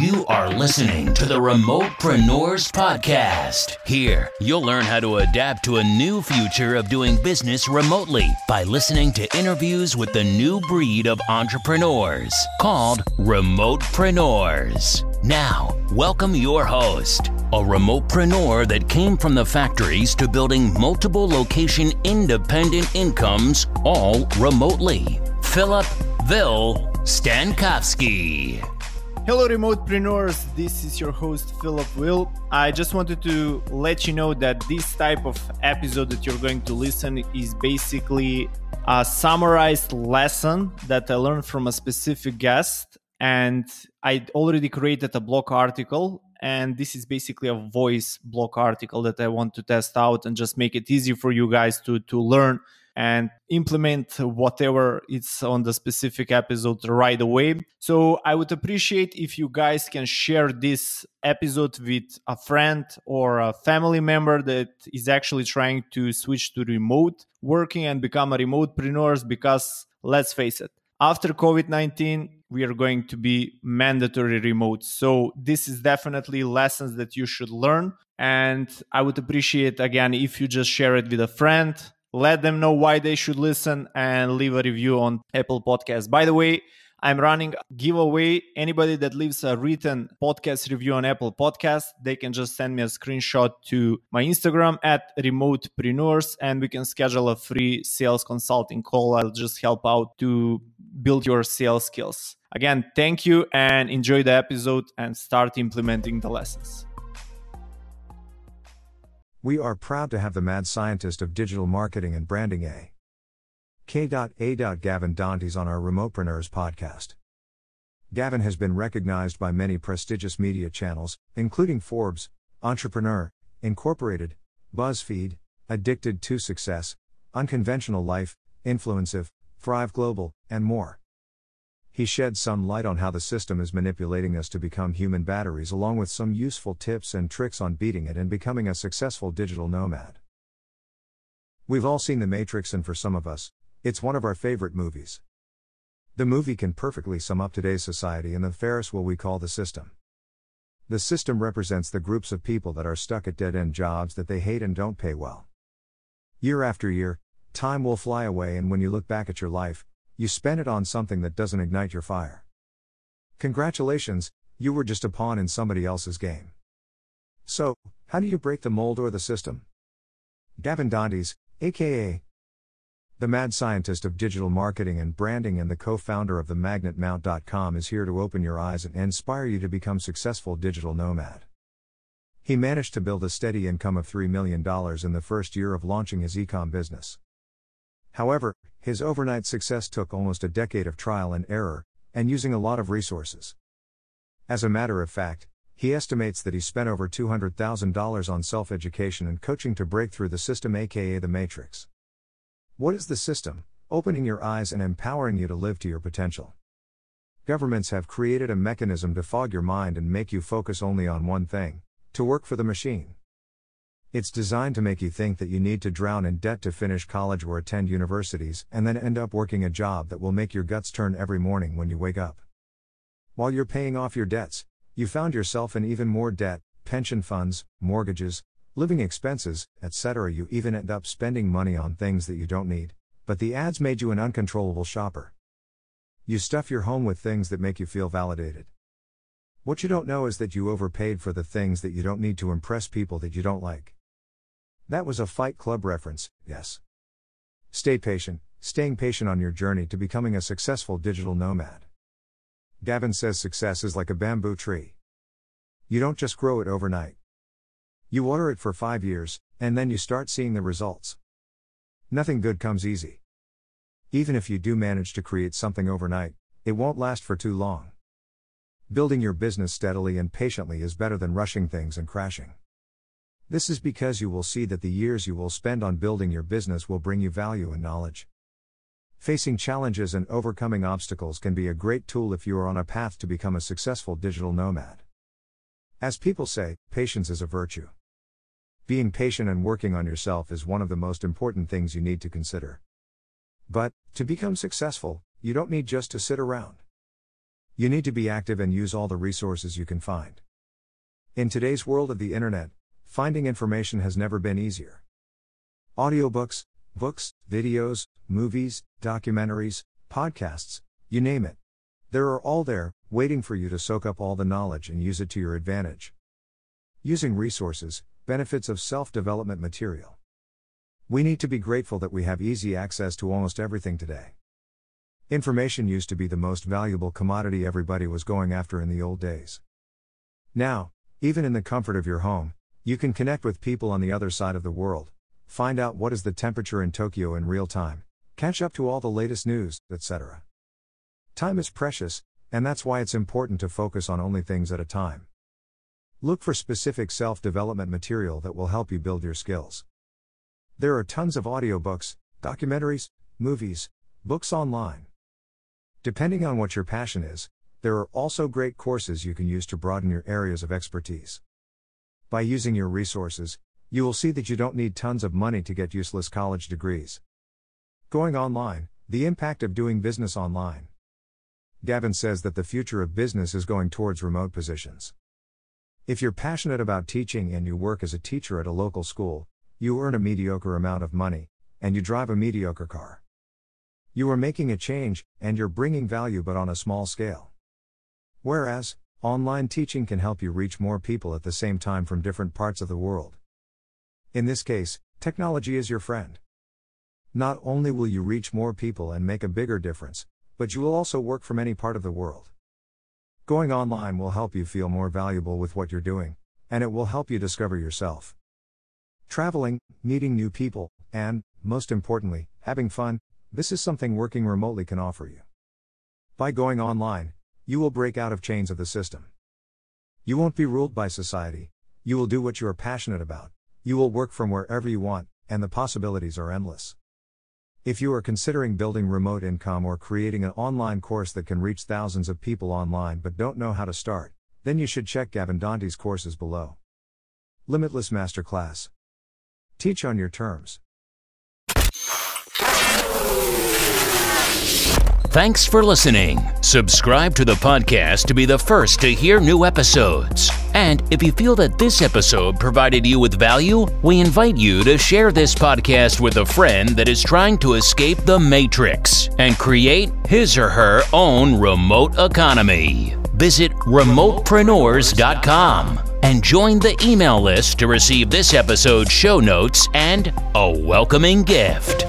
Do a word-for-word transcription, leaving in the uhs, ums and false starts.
You are listening to the Remotepreneurs Podcast. Here, you'll learn how to adapt to a new future of doing business remotely by listening to interviews with the new breed of entrepreneurs called remotepreneurs. Now, welcome your host, a remotepreneur that came from the factories to building multiple location independent incomes all remotely, Philip Will Stankowski. Hello, remotepreneurs. This is your host, Philip Will. I just wanted to let you know that this type of episode that you're going to listen is basically a summarized lesson that I learned from a specific guest. And I already created a blog article, and this is basically a voice blog article that I want to test out and just make it easy for you guys to, to learn and implement whatever it's on the specific episode right away. So I would appreciate if you guys can share this episode with a friend or a family member that is actually trying to switch to remote working and become a remotepreneur, because let's face it, after COVID nineteen, we are going to be mandatory remote. So this is definitely lessons that you should learn. And I would appreciate, again, if you just share it with a friend, let them know why they should listen, and leave a review on Apple Podcasts. By the way, I'm running a giveaway. Anybody that leaves a written podcast review on Apple Podcasts, they can just send me a screenshot to my Instagram at remotepreneurs, and we can schedule a free sales consulting call. I'll just help out to build your sales skills. Again, thank you and enjoy the episode and start implementing the lessons. We are proud to have the mad scientist of digital marketing and branding, A. K A. Gavin Dantes, on our Remotepreneurs podcast. Gavin has been recognized by many prestigious media channels, including Forbes, Entrepreneur, Incorporated, BuzzFeed, Addicted to Success, Unconventional Life, Influensive, Thrive Global, and more. He sheds some light on how the system is manipulating us to become human batteries, along with some useful tips and tricks on beating it and becoming a successful digital nomad. We've all seen The Matrix, and for some of us, it's one of our favorite movies. The movie can perfectly sum up today's society and the Ferris wheel we call the system. The system represents the groups of people that are stuck at dead-end jobs that they hate and don't pay well. Year after year, time will fly away, and when you look back at your life, you spend it on something that doesn't ignite your fire. Congratulations, you were just a pawn in somebody else's game. So, how do you break the mold or the system? Gavin Dantes, aka the mad scientist of digital marketing and branding and the co-founder of the magnet mount dot com, is here to open your eyes and inspire you to become successful digital nomad. He managed to build a steady income of three million dollars in the first year of launching his e-com business. However, his overnight success took almost a decade of trial and error, and using a lot of resources. As a matter of fact, he estimates that he spent over two hundred thousand dollars on self-education and coaching to break through the system, aka the Matrix. What is the system? Opening your eyes and empowering you to live to your potential. Governments have created a mechanism to fog your mind and make you focus only on one thing, to work for the machine. It's designed to make you think that you need to drown in debt to finish college or attend universities, and then end up working a job that will make your guts turn every morning when you wake up. While you're paying off your debts, you found yourself in even more debt, pension funds, mortgages, living expenses, et cetera. You even end up spending money on things that you don't need, but the ads made you an uncontrollable shopper. You stuff your home with things that make you feel validated. What you don't know is that you overpaid for the things that you don't need to impress people that you don't like. That was a Fight Club reference, yes. Stay patient, staying patient on your journey to becoming a successful digital nomad. Gavin says success is like a bamboo tree. You don't just grow it overnight. You water it for five years, and then you start seeing the results. Nothing good comes easy. Even if you do manage to create something overnight, it won't last for too long. Building your business steadily and patiently is better than rushing things and crashing. This is because you will see that the years you will spend on building your business will bring you value and knowledge. Facing challenges and overcoming obstacles can be a great tool if you are on a path to become a successful digital nomad. As people say, patience is a virtue. Being patient and working on yourself is one of the most important things you need to consider. But, to become successful, you don't need just to sit around. You need to be active and use all the resources you can find. In today's world of the internet, finding information has never been easier. Audiobooks, books, videos, movies, documentaries, podcasts, you name it. There are all there, waiting for you to soak up all the knowledge and use it to your advantage. Using resources, benefits of self-development material. We need to be grateful that we have easy access to almost everything today. Information used to be the most valuable commodity everybody was going after in the old days. Now, even in the comfort of your home, you can connect with people on the other side of the world, find out what is the temperature in Tokyo in real time, catch up to all the latest news, et cetera. Time is precious, and that's why it's important to focus on only things at a time. Look for specific self-development material that will help you build your skills. There are tons of audiobooks, documentaries, movies, books online. Depending on what your passion is, there are also great courses you can use to broaden your areas of expertise. By using your resources, you will see that you don't need tons of money to get useless college degrees. Going online, the impact of doing business online. Gavin says that the future of business is going towards remote positions. If you're passionate about teaching and you work as a teacher at a local school, you earn a mediocre amount of money, and you drive a mediocre car. You are making a change, and you're bringing value but on a small scale. Whereas, online teaching can help you reach more people at the same time from different parts of the world. In this case, technology is your friend. Not only will you reach more people and make a bigger difference, but you will also work from any part of the world. Going online will help you feel more valuable with what you're doing, and it will help you discover yourself. Traveling, meeting new people, and, most importantly, having fun, this is something working remotely can offer you. By going online, you will break out of chains of the system. You won't be ruled by society, you will do what you are passionate about, you will work from wherever you want, and the possibilities are endless. If you are considering building remote income or creating an online course that can reach thousands of people online but don't know how to start, then you should check Gavin Dantes' courses below. Limitless Masterclass. Teach on your terms. Thanks for listening. Subscribe to the podcast to be the first to hear new episodes. And if you feel that this episode provided you with value, we invite you to share this podcast with a friend that is trying to escape the matrix and create his or her own remote economy. Visit remotepreneurs dot com and join the email list to receive this episode's show notes and a welcoming gift.